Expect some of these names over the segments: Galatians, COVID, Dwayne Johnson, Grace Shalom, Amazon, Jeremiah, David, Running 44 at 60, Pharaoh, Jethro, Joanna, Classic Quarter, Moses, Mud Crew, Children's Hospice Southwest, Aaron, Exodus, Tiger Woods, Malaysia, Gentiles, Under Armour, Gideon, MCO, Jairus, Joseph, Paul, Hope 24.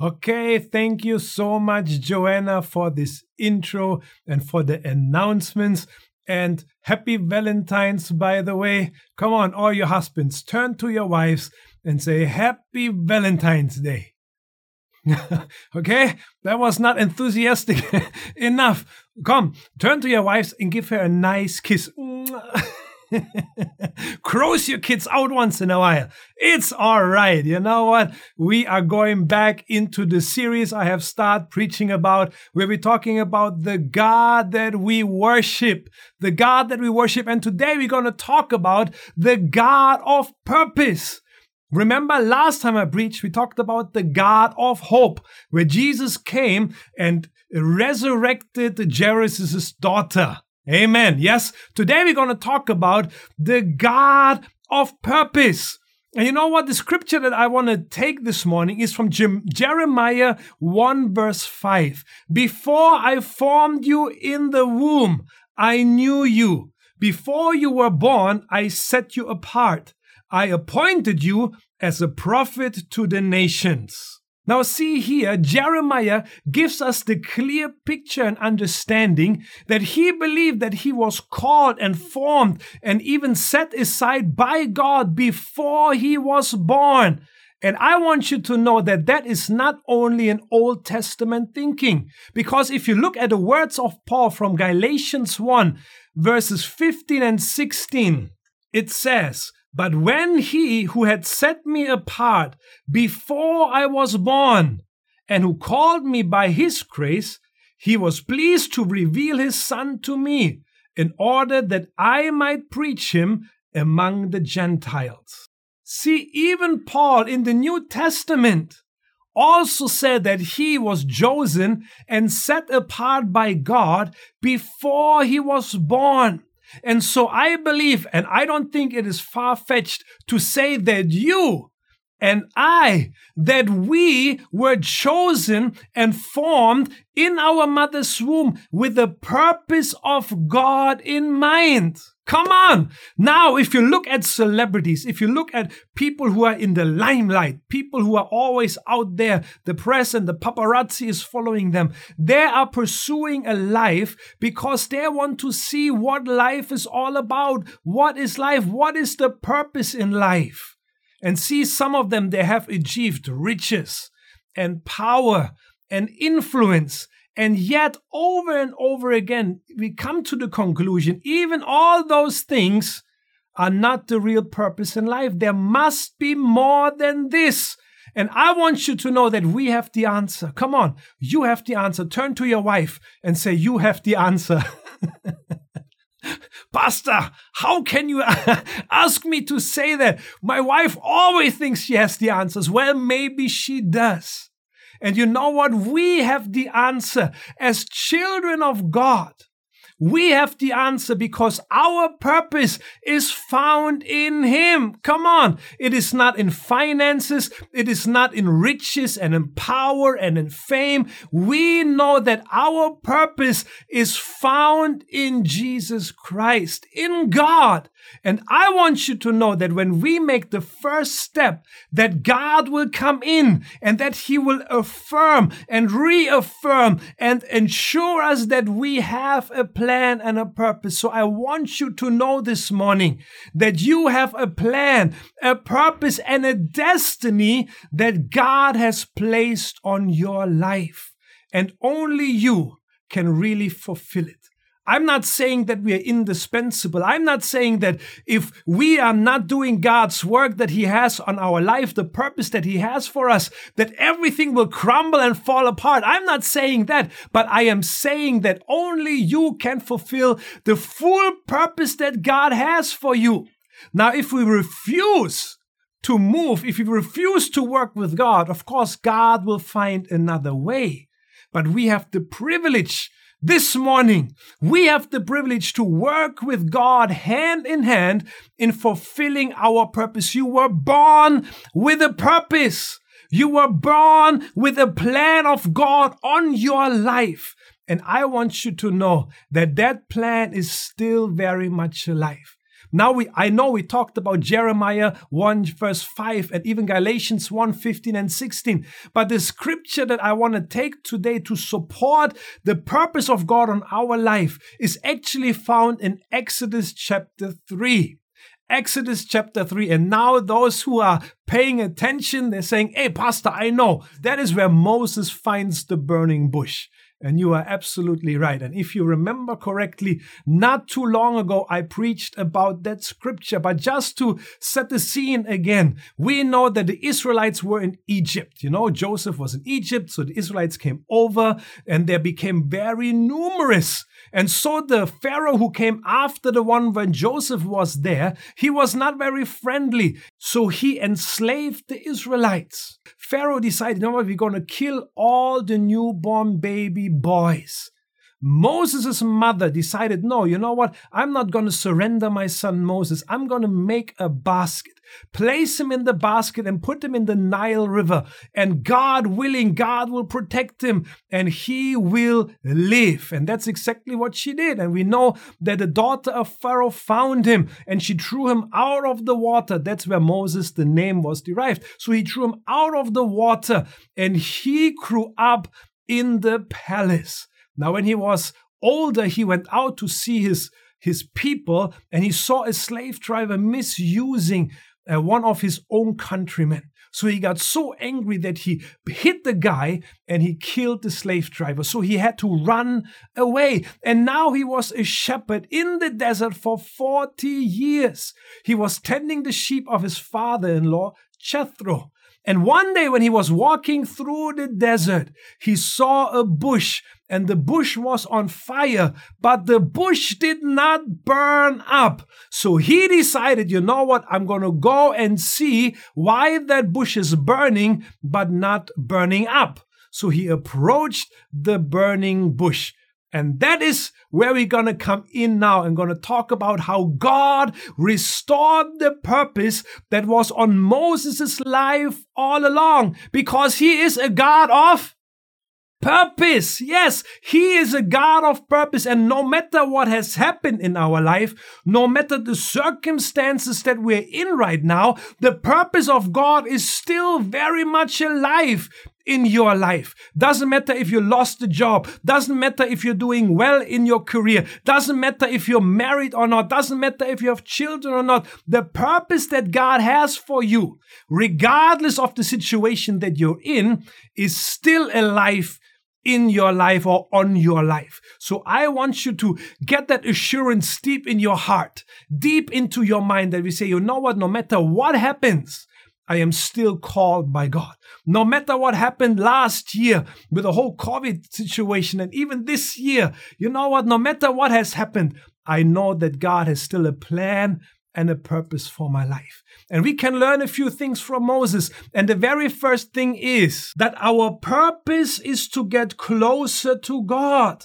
Okay, thank you so much, Joanna, for this intro and for the announcements. And happy Valentine's, by the way. Come on, all your husbands, turn to your wives and say, Happy Valentine's Day. Okay, that was not enthusiastic enough. Come, turn to your wives and give her a nice kiss. Cross your kids out once in a while. It's all right. You know what? We are going back into the series I have started preaching about, where we're talking about the God that we worship. The God that we worship. And today we're going to talk about the God of purpose. Remember last time I preached, we talked about the God of hope, where Jesus came and resurrected Jairus' daughter. Amen. Yes. Today we're going to talk about the God of purpose. And you know what? The scripture that I want to take this morning is from Jeremiah 1 verse 5. Before I formed you in the womb, I knew you. Before you were born, I set you apart. I appointed you as a prophet to the nations. Now see here, Jeremiah gives us the clear picture and understanding that he believed that he was called and formed and even set aside by God before he was born. And I want you to know that that is not only an Old Testament thinking. Because if you look at the words of Paul from Galatians 1, verses 15 and 16, it says, But when he who had set me apart before I was born and who called me by his grace, he was pleased to reveal his son to me in order that I might preach him among the Gentiles. See, even Paul in the New Testament also said that he was chosen and set apart by God before he was born. And so I believe, and I don't think it is far-fetched to say that you and I, that we were chosen and formed in our mother's womb with the purpose of God in mind. Come on. Now, if you look at celebrities, if you look at people who are in the limelight, people who are always out there, the press and the paparazzi is following them, they are pursuing a life because they want to see what life is all about. What is life? What is the purpose in life? And see, some of them, they have achieved riches and power and influence. And yet, over and over again, we come to the conclusion, even all those things are not the real purpose in life. There must be more than this. And I want you to know that we have the answer. Come on, you have the answer. Turn to your wife and say, you have the answer. Pastor, how can you ask me to say that? My wife always thinks she has the answers. Well, maybe she does. And you know what? We have the answer. As children of God, we have the answer because our purpose is found in Him. Come on. It is not in finances. It is not in riches and in power and in fame. We know that our purpose is found in Jesus Christ, in God. And I want you to know that when we make the first step, that God will come in and that He will affirm and reaffirm and ensure us that we have a plan and a purpose. So I want you to know this morning that you have a plan, a purpose, and a destiny that God has placed on your life. And only you can really fulfill it. I'm not saying that we are indispensable. I'm not saying that if we are not doing God's work that He has on our life, the purpose that He has for us, that everything will crumble and fall apart. I'm not saying that, but I am saying that only you can fulfill the full purpose that God has for you. Now, if we refuse to move, if we refuse to work with God, of course, God will find another way. But we have the privilege this morning, we have the privilege to work with God hand in hand in fulfilling our purpose. You were born with a purpose. You were born with a plan of God on your life. And I want you to know that that plan is still very much alive. Now I know we talked about Jeremiah 1 verse 5 and even Galatians 1:15 and 16. But the scripture that I want to take today to support the purpose of God on our life is actually found in Exodus chapter 3. Exodus chapter 3, and now those who are paying attention, they're saying, hey, Pastor, I know. That is where Moses finds the burning bush. And you are absolutely right. And if you remember correctly, not too long ago, I preached about that scripture. But just to set the scene again, we know that the Israelites were in Egypt. You know, Joseph was in Egypt, so the Israelites came over and they became very numerous. And so the Pharaoh who came after the one when Joseph was there, he was not very friendly. So he enslaved the Israelites. Pharaoh decided, you know what, we're going to kill all the newborn baby boys. Moses' mother decided, no, you know what, I'm not going to surrender my son Moses. I'm going to make a basket, place him in the basket and put him in the Nile River. And God willing, God will protect him and he will live. And that's exactly what she did. And we know that the daughter of Pharaoh found him and she drew him out of the water. That's where Moses, the name, was derived. So he drew him out of the water and he grew up in the palace. Now, when he was older, he went out to see his people and he saw a slave driver misusing one of his own countrymen. So he got so angry that he hit the guy and he killed the slave driver. So he had to run away. And now he was a shepherd in the desert for 40 years. He was tending the sheep of his father-in-law, Jethro. And one day when he was walking through the desert, he saw a bush and the bush was on fire, but the bush did not burn up. So he decided, you know what, I'm going to go and see why that bush is burning, but not burning up. So he approached the burning bush. And that is where we're going to come in now and going to talk about how God restored the purpose that was on Moses' life all along, because he is a God of purpose. Yes, he is a God of purpose. And no matter what has happened in our life, no matter the circumstances that we're in right now, the purpose of God is still very much alive in your life. Doesn't matter if you lost the job. Doesn't matter if you're doing well in your career. Doesn't matter if you're married or not. Doesn't matter if you have children or not. The purpose that God has for you, regardless of the situation that you're in, is still alive in your life or on your life. So I want you to get that assurance deep in your heart, deep into your mind, that we say, you know what, no matter what happens, I am still called by God. No matter what happened last year with the whole COVID situation, and even this year, you know what, no matter what has happened, I know that God has still a plan and a purpose for my life. And we can learn a few things from Moses. And the very first thing is that our purpose is to get closer to God.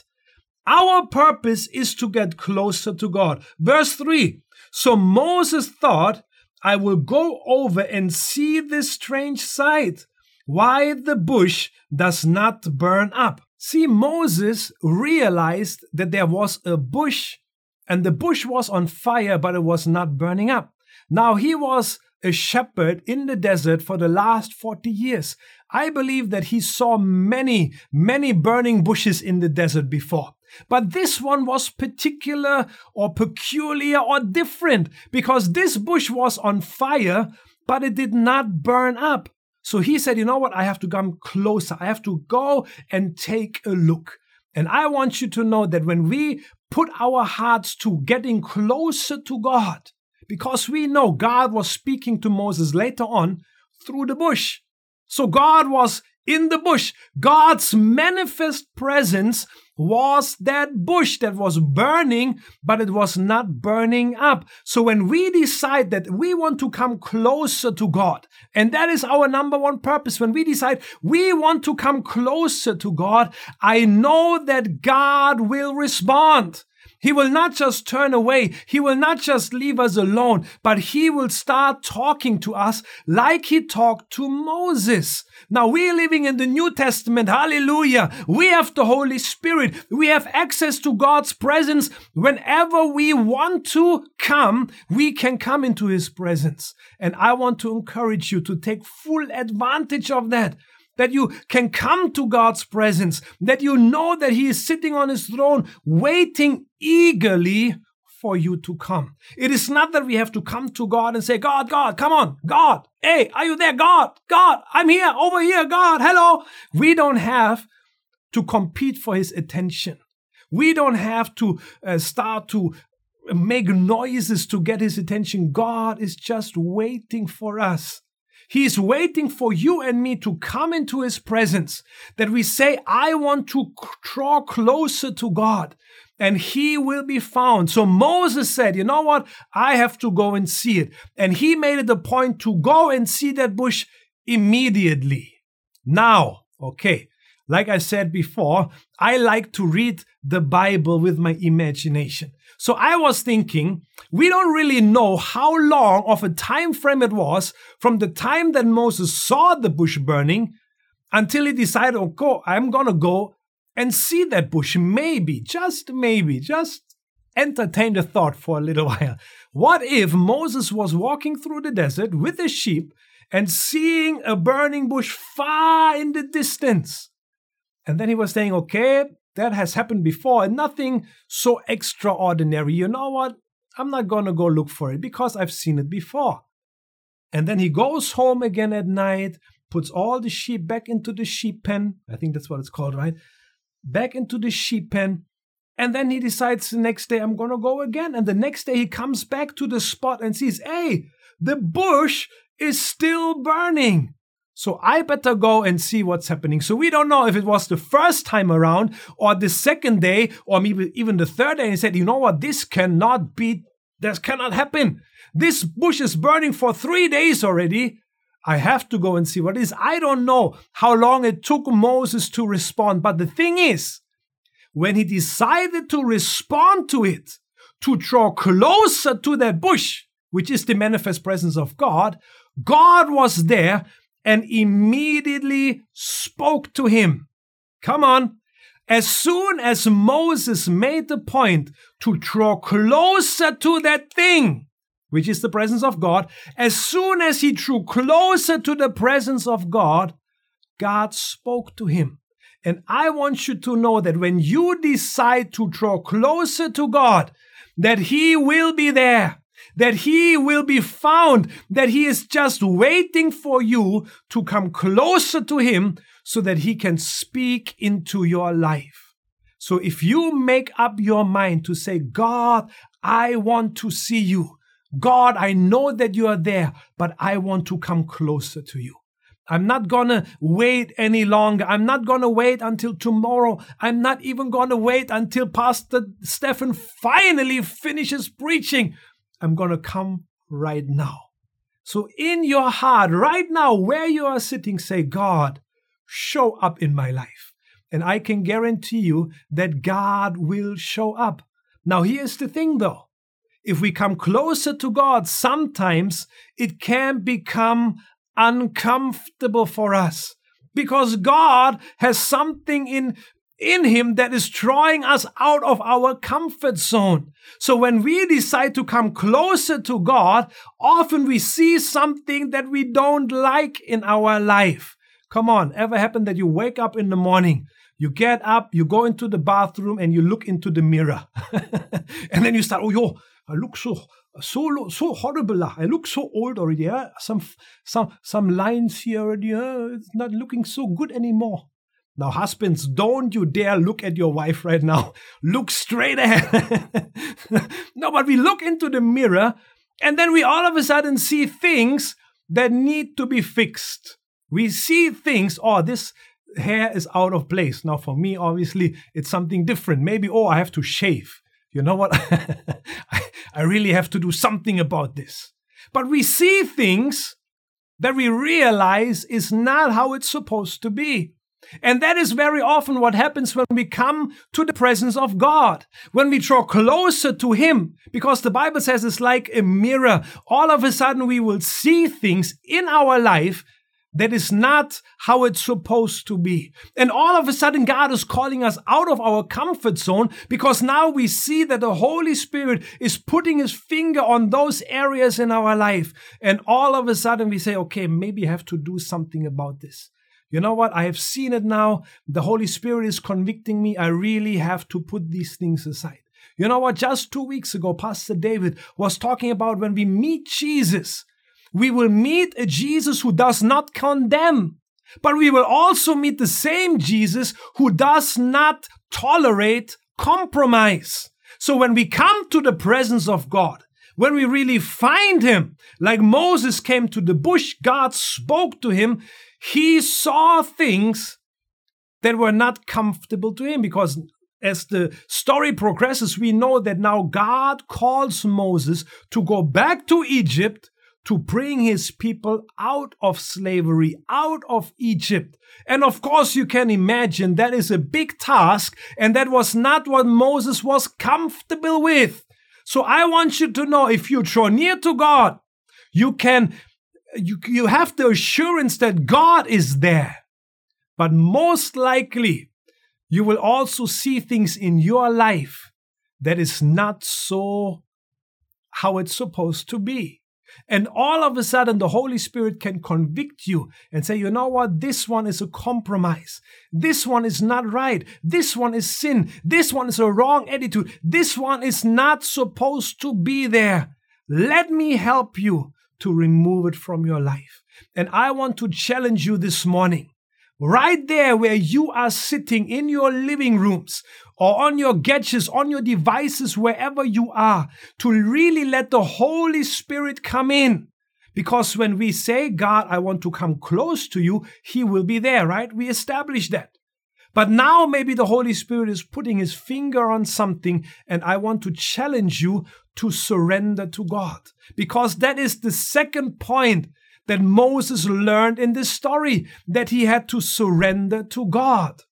Our purpose is to get closer to God. Verse 3, so Moses thought, I will go over and see this strange sight, why the bush does not burn up. See, Moses realized that there was a bush, and the bush was on fire, but it was not burning up. Now, he was a shepherd in the desert for the last 40 years. I believe that he saw many, many burning bushes in the desert before. But this one was particular or peculiar or different, because this bush was on fire, but it did not burn up. So he said, you know what? I have to come closer. I have to go and take a look. And I want you to know that when we put our hearts to getting closer to God, because we know God was speaking to Moses later on through the bush. So God was in the bush. God's manifest presence was that bush that was burning, but it was not burning up. So when we decide that we want to come closer to God, and that is our number one purpose, when we decide we want to come closer to God, I know that God will respond. He will not just turn away. He will not just leave us alone, but he will start talking to us like he talked to Moses. Now we're living in the New Testament. Hallelujah. We have the Holy Spirit. We have access to God's presence. Whenever we want to come, we can come into his presence. And I want to encourage you to take full advantage of that you can come to God's presence, that you know that he is sitting on his throne, waiting eagerly for you to come. It is not that we have to come to God and say, God, come on, God, hey, are you there? God, I'm here, over here, God, hello. We don't have to compete for his attention. We don't have to start to make noises to get his attention. God is just waiting for us. He is waiting for you and me to come into his presence, that we say, I want to draw closer to God, and he will be found. So Moses said, you know what? I have to go and see it. And he made it a point to go and see that bush immediately. Now, okay, like I said before, I like to read the Bible with my imagination. So I was thinking, we don't really know how long of a time frame it was from the time that Moses saw the bush burning until he decided, okay, I'm going to go and see that bush. Maybe, just entertain the thought for a little while. What if Moses was walking through the desert with his sheep and seeing a burning bush far in the distance? And then he was saying, okay, that has happened before and nothing so extraordinary. You know what? I'm not going to go look for it because I've seen it before. And then he goes home again at night, puts all the sheep back into the sheep pen. I think that's what it's called, right? Back into the sheep pen. And then he decides the next day, I'm going to go again. And the next day he comes back to the spot and sees, hey, the bush is still burning. So I better go and see what's happening. So we don't know if it was the first time around or the second day or maybe even the third day. And he said, you know what? This cannot happen. This bush is burning for 3 days already. I have to go and see what it is. I don't know how long it took Moses to respond. But the thing is, when he decided to respond to it, to draw closer to that bush, which is the manifest presence of God, God was there and immediately spoke to him. Come on. As soon as Moses made the point to draw closer to that thing, which is the presence of God, as soon as he drew closer to the presence of God, God spoke to him. And I want you to know that when you decide to draw closer to God, that he will be there, that he will be found, that he is just waiting for you to come closer to him so that he can speak into your life. So if you make up your mind to say, God, I want to see you. God, I know that you are there, but I want to come closer to you. I'm not going to wait any longer. I'm not going to wait until tomorrow. I'm not even going to wait until Pastor Stephen finally finishes preaching. I'm going to come right now. So in your heart, right now, where you are sitting, say, God, show up in my life. And I can guarantee you that God will show up. Now, here's the thing, though. If we come closer to God, sometimes it can become uncomfortable for us because God has something in him that is drawing us out of our comfort zone. So when we decide to come closer to God, often we see something that we don't like in our life. Come on, ever happened that you wake up in the morning, you get up, you go into the bathroom and you look into the mirror. And then you start, I look so horrible. I look so old already. Huh? Some lines here already. Huh? It's not looking so good anymore. Now, husbands, don't you dare look at your wife right now. Look straight ahead. No, but we look into the mirror and then we all of a sudden see things that need to be fixed. We see things, this hair is out of place. Now, for me, obviously, it's something different. Maybe, I have to shave. You know what? I really have to do something about this. But we see things that we realize is not how it's supposed to be. And that is very often what happens when we come to the presence of God, when we draw closer to Him, because the Bible says it's like a mirror. All of a sudden we will see things in our life that is not how it's supposed to be. And all of a sudden God is calling us out of our comfort zone, because now we see that the Holy Spirit is putting His finger on those areas in our life. And all of a sudden we say, okay, maybe I have to do something about this. You know what? I have seen it now. The Holy Spirit is convicting me. I really have to put these things aside. You know what? Just 2 weeks ago, Pastor David was talking about when we meet Jesus, we will meet a Jesus who does not condemn, but we will also meet the same Jesus who does not tolerate compromise. So when we come to the presence of God, when we really find Him, like Moses came to the bush, God spoke to him. He saw things that were not comfortable to him, because as the story progresses, we know that now God calls Moses to go back to Egypt to bring His people out of slavery, out of Egypt. And of course, you can imagine that is a big task, and that was not what Moses was comfortable with. So I want you to know, if you draw near to God, you have the assurance that God is there. But most likely, you will also see things in your life that is not so how it's supposed to be. And all of a sudden, the Holy Spirit can convict you and say, you know what? This one is a compromise. This one is not right. This one is sin. This one is a wrong attitude. This one is not supposed to be there. Let me help you to remove it from your life. And I want to challenge you this morning, right there where you are sitting in your living rooms or on your gadgets, on your devices, wherever you are, to really let the Holy Spirit come in. Because when we say, God, I want to come close to you, He will be there, right? We established that. But now maybe the Holy Spirit is putting His finger on something, and I want to challenge you to surrender to God. Because that is the second point that Moses learned in this story, that he had to surrender to God.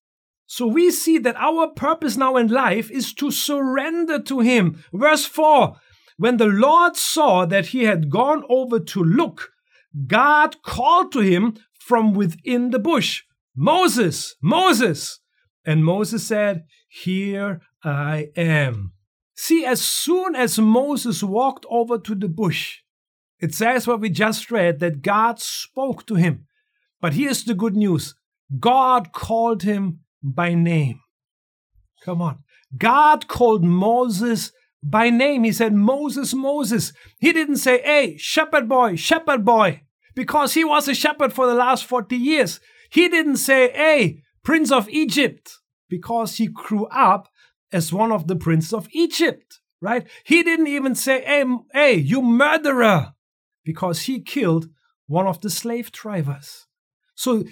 So we see that our purpose now in life is to surrender to Him. Verse 4, when the Lord saw that he had gone over to look, God called to him from within the bush, Moses, Moses. And Moses said, here I am. See, as soon as Moses walked over to the bush, it says what we just read, that God spoke to him. But here's the good news. God called him by name. Come on. God called Moses by name. He said, Moses, Moses. He didn't say, hey, shepherd boy, shepherd boy, because he was a shepherd for the last 40 years. He didn't say, hey, Prince of Egypt, because he grew up as one of the princes of Egypt, right? He didn't even say, hey, you murderer, because he killed one of the slave drivers. So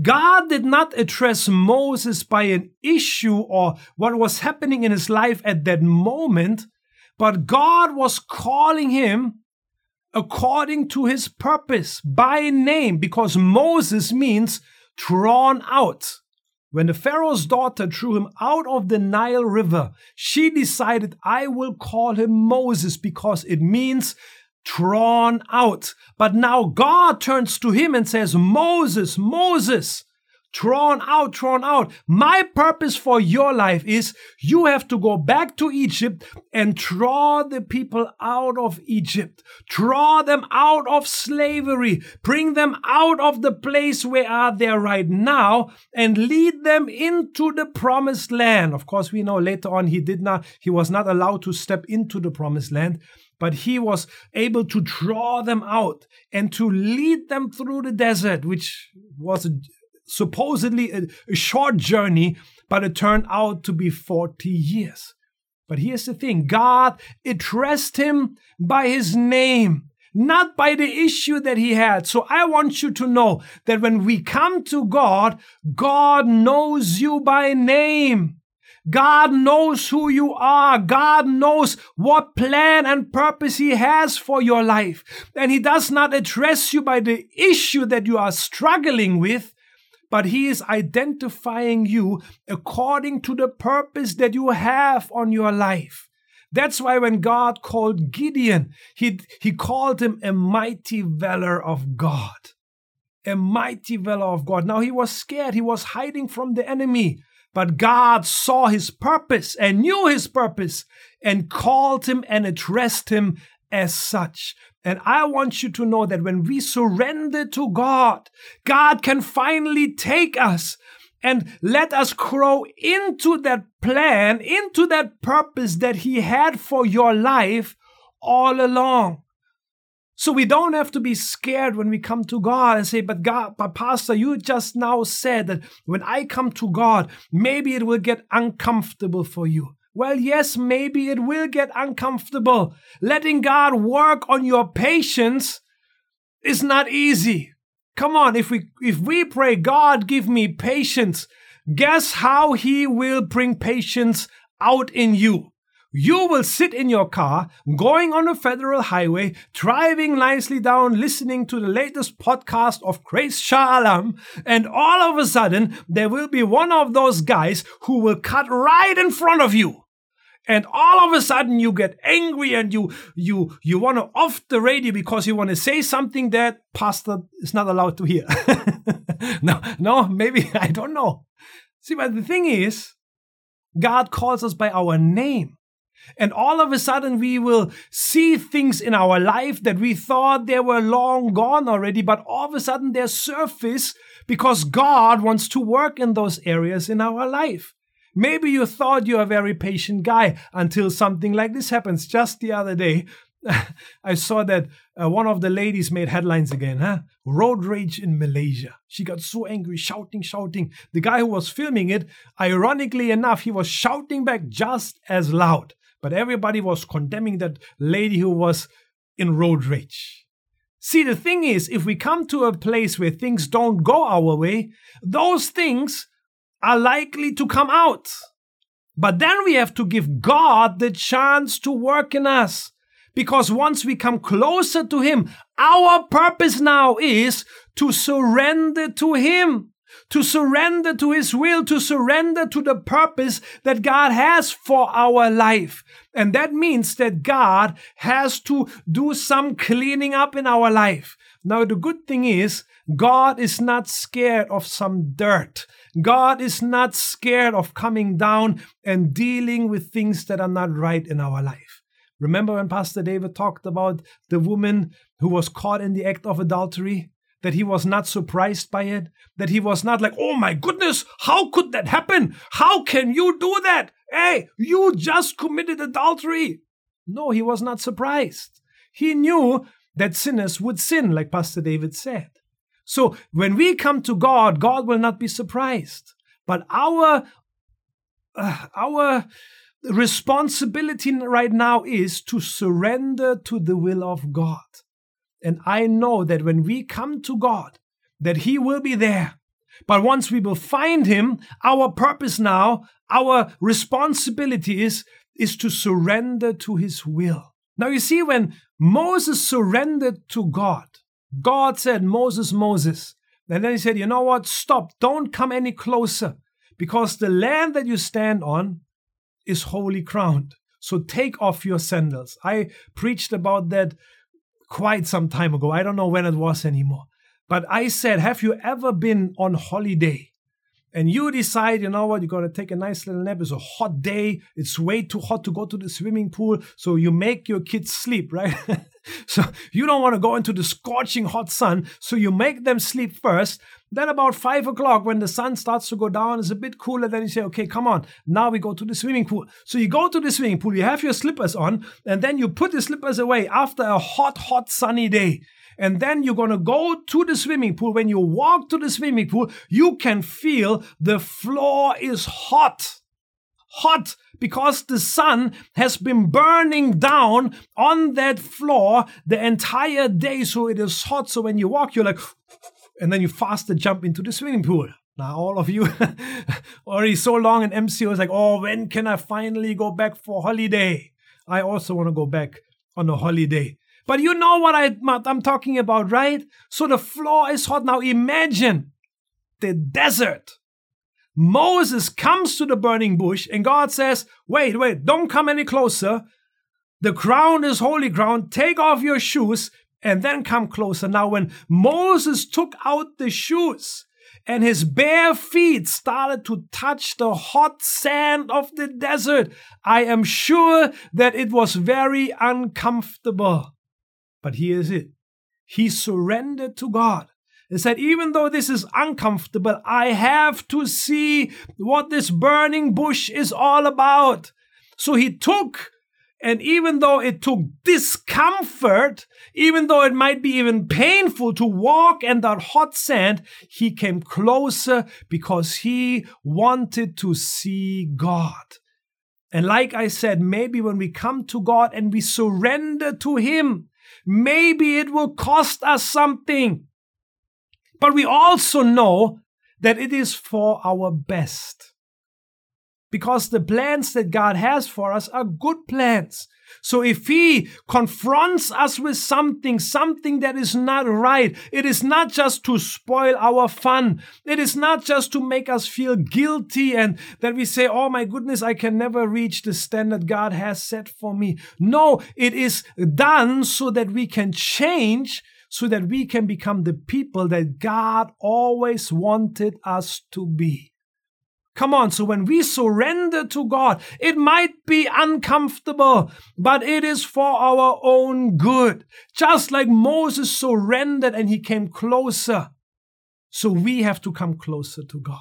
God did not address Moses by an issue or what was happening in his life at that moment, but God was calling him according to his purpose, by name, because Moses means drawn out. When the Pharaoh's daughter drew him out of the Nile River, she decided, I will call him Moses, because it means drawn out. But now God turns to him and says, Moses, Moses, drawn out, drawn out. My purpose for your life is you have to go back to Egypt and draw the people out of Egypt. Draw them out of slavery. Bring them out of the place where are they right now and lead them into the promised land. Of course, we know later on he was not allowed to step into the promised land, but he was able to draw them out and to lead them through the desert, which was supposedly a short journey, but it turned out to be 40 years. But here's the thing, God addressed him by his name, not by the issue that he had. So I want you to know that when we come to God, God knows you by name. God knows who you are. God knows what plan and purpose He has for your life. And He does not address you by the issue that you are struggling with, but He is identifying you according to the purpose that you have on your life. That's why when God called Gideon, He called him a mighty valor of God. A mighty valor of God. Now he was scared. He was hiding from the enemy. But God saw his purpose and knew his purpose and called him and addressed him as such. And I want you to know that when we surrender to God, God can finally take us and let us grow into that plan, into that purpose that He had for your life all along. So we don't have to be scared when we come to God and say, but Pastor, you just now said that when I come to God, maybe it will get uncomfortable for you. Well, yes, maybe it will get uncomfortable. Letting God work on your patience is not easy. Come on, if we pray, God, give me patience, guess how He will bring patience out in you. You will sit in your car, going on a federal highway, driving nicely down, listening to the latest podcast of Grace Shalom, and all of a sudden, there will be one of those guys who will cut right in front of you. And all of a sudden, you get angry and you want to off the radio because you want to say something that pastor is not allowed to hear. No, maybe, I don't know. See, but the thing is, God calls us by our name. And all of a sudden, we will see things in our life that we thought they were long gone already, but all of a sudden, they surface because God wants to work in those areas in our life. Maybe you thought you're a very patient guy until something like this happens. Just the other day, I saw that one of the ladies made headlines again. Road rage in Malaysia. She got so angry, shouting. The guy who was filming it, ironically enough, he was shouting back just as loud. But everybody was condemning that lady who was in road rage. See, the thing is, if we come to a place where things don't go our way, those things are likely to come out. But then we have to give God the chance to work in us. Because once we come closer to Him, our purpose now is to surrender to Him, to surrender to His will, to surrender to the purpose that God has for our life. And that means that God has to do some cleaning up in our life. Now, the good thing is, God is not scared of some dirt. God is not scared of coming down and dealing with things that are not right in our life. Remember when Pastor David talked about the woman who was caught in the act of adultery? That he was not surprised by it? That he was not like, oh my goodness, how could that happen? How can you do that? Hey, you just committed adultery. No, he was not surprised. He knew that sinners would sin, like Pastor David said. So when we come to God, God will not be surprised. But our responsibility right now is to surrender to the will of God. And I know that when we come to God, that He will be there. But once we will find Him, our purpose now, our responsibility is to surrender to His will. Now you see, when Moses surrendered to God, God said, Moses, Moses. And then He said, you know what? Stop. Don't come any closer because the land that you stand on is holy ground. So take off your sandals. I preached about that quite some time ago. I don't know when it was anymore. But I said, have you ever been on holiday? And you decide, you know what, you're going to take a nice little nap. It's a hot day. It's way too hot to go to the swimming pool. So you make your kids sleep, right? So you don't want to go into the scorching hot sun. So you make them sleep first. Then about 5 o'clock, when the sun starts to go down, it's a bit cooler. Then you say, okay, come on. Now we go to the swimming pool. So you go to the swimming pool. You have your slippers on. And then you put the slippers away after a hot sunny day. And then you're going to go to the swimming pool. When you walk to the swimming pool, you can feel the floor is hot. Hot because the sun has been burning down on that floor the entire day. So it is hot. So when you walk, you're like, and then you faster jump into the swimming pool. Now, all of you already so long in MCO is like, oh, when can I finally go back for holiday? I also want to go back on a holiday. But you know what I'm talking about, right? So the floor is hot. Now imagine the desert. Moses comes to the burning bush and God says, wait, don't come any closer. The ground is holy ground. Take off your shoes and then come closer. Now, when Moses took out the shoes and his bare feet started to touch the hot sand of the desert, I am sure that it was very uncomfortable. But here is it. He surrendered to God. He said, even though this is uncomfortable, I have to see what this burning bush is all about. So he took, and even though it took discomfort, even though it might be even painful to walk in that hot sand, he came closer because he wanted to see God. And like I said, maybe when we come to God and we surrender to Him, maybe it will cost us something. But we also know that it is for our best, because the plans that God has for us are good plans. So if He confronts us with something that is not right, it is not just to spoil our fun. It is not just to make us feel guilty and that we say, oh my goodness, I can never reach the standard God has set for me. No, it is done so that we can change, so that we can become the people that God always wanted us to be. Come on, so when we surrender to God, it might be uncomfortable, but it is for our own good. Just like Moses surrendered and he came closer, so we have to come closer to God.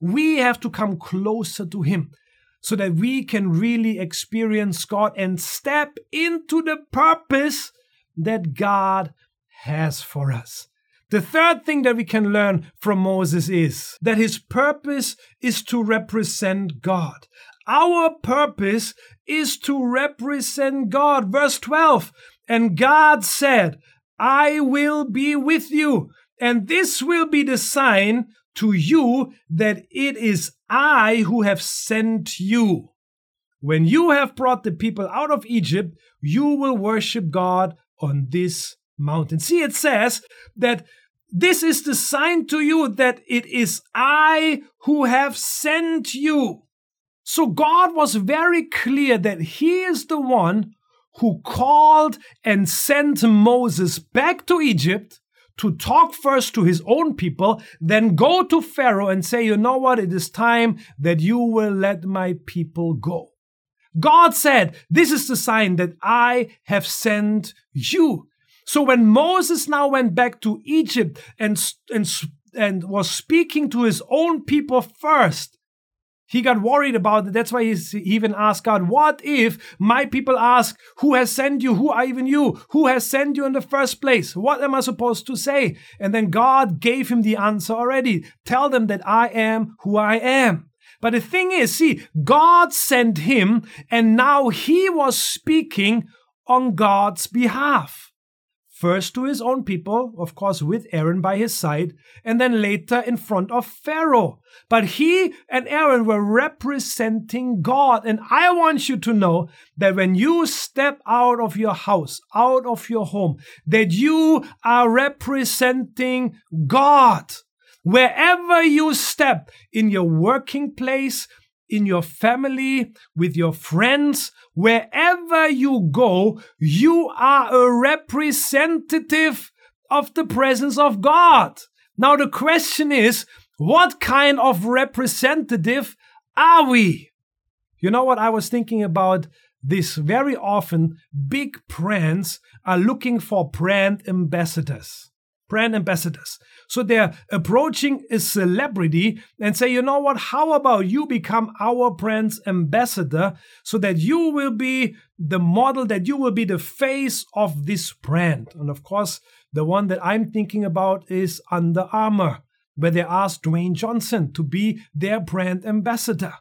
We have to come closer to Him, so that we can really experience God and step into the purpose that God has for us. The third thing that we can learn from Moses is that his purpose is to represent God. Our purpose is to represent God. Verse 12, and God said, I will be with you, and this will be the sign to you that it is I who have sent you. When you have brought the people out of Egypt, you will worship God on this mountain. See, it says that this is the sign to you that it is I who have sent you. So God was very clear that He is the one who called and sent Moses back to Egypt to talk first to his own people, then go to Pharaoh and say, you know what, it is time that you will let my people go. God said, this is the sign that I have sent you. So when Moses now went back to Egypt and was speaking to his own people first, he got worried about it. That's why he even asked God, what if my people ask, who has sent you? Who are even you? Who has sent you in the first place? What am I supposed to say? And then God gave him the answer already. Tell them that I am who I am. But the thing is, see, God sent him, and now he was speaking on God's behalf. First to his own people, of course, with Aaron by his side, and then later in front of Pharaoh. But he and Aaron were representing God. And I want you to know that when you step out of your house, out of your home, that you are representing God. Wherever you step, in your working place, in your family, with your friends, wherever you go, you are a representative of the presence of God. Now the question is, what kind of representative are we? You know what I was thinking about this very often? Big brands are looking for brand ambassadors. So they're approaching a celebrity and say, you know what, how about you become our brand's ambassador so that you will be the model, that you will be the face of this brand. And of course, the one that I'm thinking about is Under Armour, where they asked Dwayne Johnson to be their brand ambassador.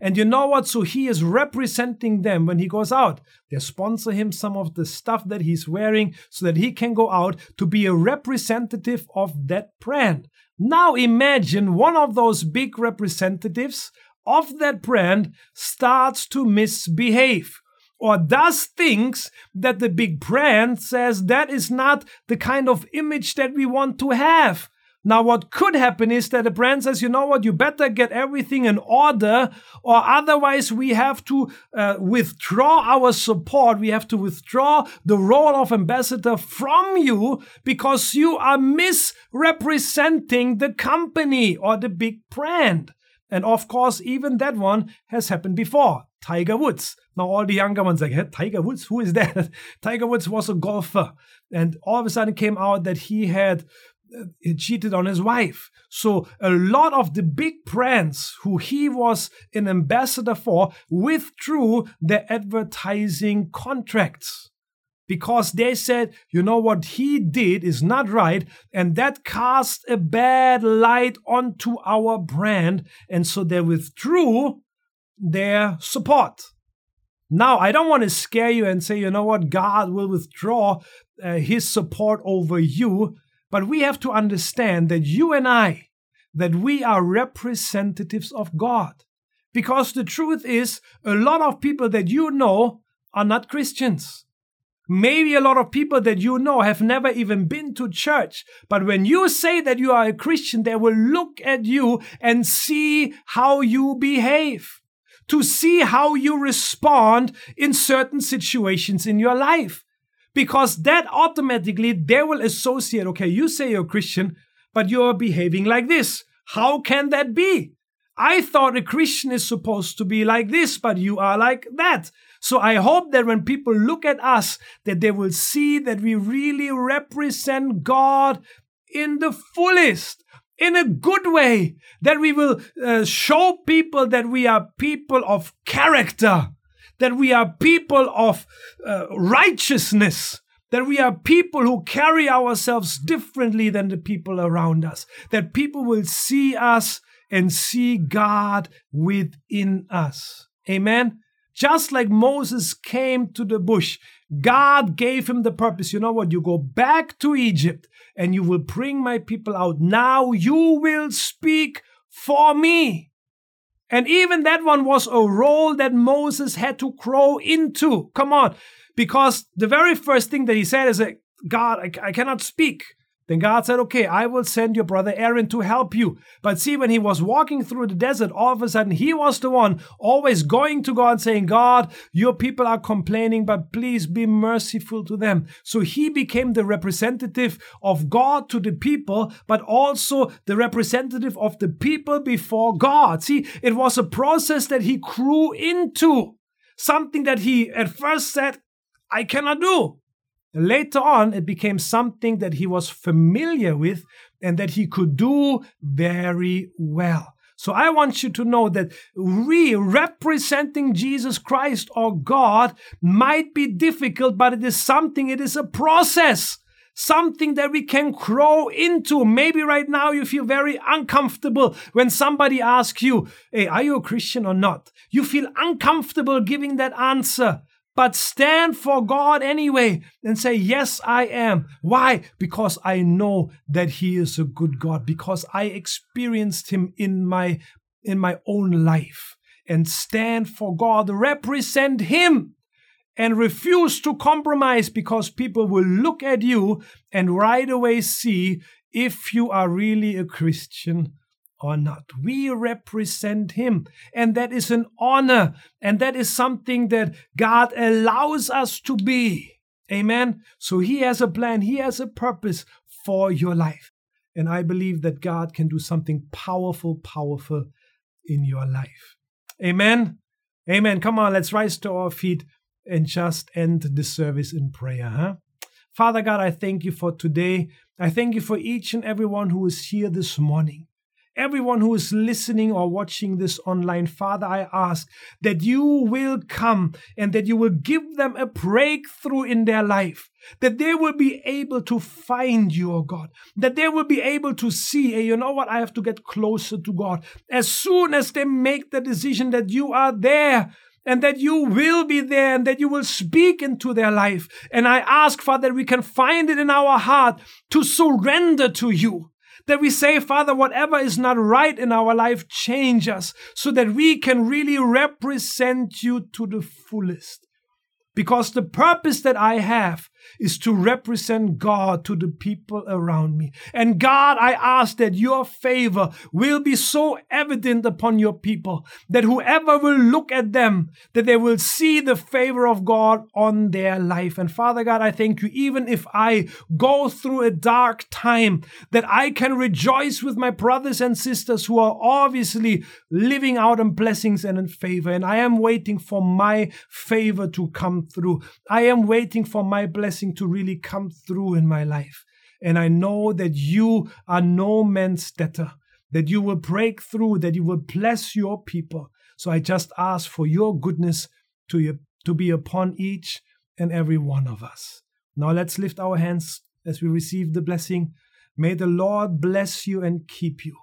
And you know what? So he is representing them when he goes out. They sponsor him some of the stuff that he's wearing so that he can go out to be a representative of that brand. Now imagine one of those big representatives of that brand starts to misbehave or does things that the big brand says that is not the kind of image that we want to have. Now, what could happen is that a brand says, you know what, you better get everything in order, or otherwise we have to withdraw our support. We have to withdraw the role of ambassador from you because you are misrepresenting the company or the big brand. And of course, even that one has happened before. Tiger Woods. Now all the younger ones are like, hey, Tiger Woods, who is that? Tiger Woods was a golfer. And all of a sudden it came out that he cheated on his wife. So a lot of the big brands who he was an ambassador for withdrew their advertising contracts because they said, you know, what he did is not right, and that cast a bad light onto our brand, and so they withdrew their support. Now, I don't want to scare you and say, you know what, God will withdraw his support over you. But we have to understand that you and I, that we are representatives of God. Because the truth is, a lot of people that you know are not Christians. Maybe a lot of people that you know have never even been to church. But when you say that you are a Christian, they will look at you and see how you behave, to see how you respond in certain situations in your life. Because that automatically, they will associate, okay, you say you're a Christian, but you're behaving like this. How can that be? I thought a Christian is supposed to be like this, but you are like that. So I hope that when people look at us, that they will see that we really represent God in the fullest, in a good way, that we will show people that we are people of character, that we are people of righteousness, that we are people who carry ourselves differently than the people around us, that people will see us and see God within us. Amen? Just like Moses came to the bush, God gave him the purpose. You know what? You go back to Egypt and you will bring my people out. Now you will speak for me. And even that one was a role that Moses had to grow into. Come on. Because the very first thing that he said is, God, I cannot speak. Then God said, okay, I will send your brother Aaron to help you. But see, when he was walking through the desert, all of a sudden he was the one always going to God saying, God, your people are complaining, but please be merciful to them. So he became the representative of God to the people, but also the representative of the people before God. See, it was a process that he grew into, something that he at first said, I cannot do. Later on, it became something that he was familiar with and that he could do very well. So I want you to know that we representing Jesus Christ or God might be difficult, but it is a process, something that we can grow into. Maybe right now you feel very uncomfortable when somebody asks you, hey, are you a Christian or not? You feel uncomfortable giving that answer. But stand for God anyway and say, yes, I am. Why? Because I know that He is a good God, because I experienced Him in my own life. And stand for God, represent Him, and refuse to compromise, because people will look at you and right away see if you are really a Christian or not. We represent Him, and that is an honor, and that is something that God allows us to be. Amen? So He has a plan, He has a purpose for your life, and I believe that God can do something powerful, powerful in your life. Amen? Amen. Come on, let's rise to our feet and just end the service in prayer, huh? Father God, I thank You for today. I thank You for each and everyone who is here this morning. Everyone who is listening or watching this online, Father, I ask that You will come and that You will give them a breakthrough in their life, that they will be able to find You, oh God, that they will be able to see, hey, you know what, I have to get closer to God. As soon as they make the decision that You are there, and that You will be there, and that You will speak into their life. And I ask, Father, that we can find it in our heart to surrender to You. That we say, Father, whatever is not right in our life, change us so that we can really represent You to the fullest. Because the purpose that I have is to represent God to the people around me. And God, I ask that your favor will be so evident upon your people that whoever will look at them, that they will see the favor of God on their life. And Father God, I thank you, even if I go through a dark time, that I can rejoice with my brothers and sisters who are obviously living out in blessings and in favor. And I am waiting for my favor to come through. I am waiting for my blessing to really come through in my life. And I know that you are no man's debtor, that you will break through, that you will bless your people. So I just ask for your goodness to be upon each and every one of us. Now let's lift our hands as we receive the blessing. May the Lord bless you and keep you.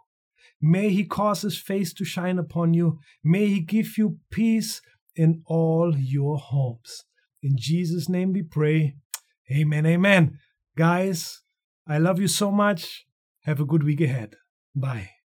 May he cause his face to shine upon you. May he give you peace in all your homes. In Jesus' name we pray. Amen, amen. Guys, I love you so much. Have a good week ahead. Bye.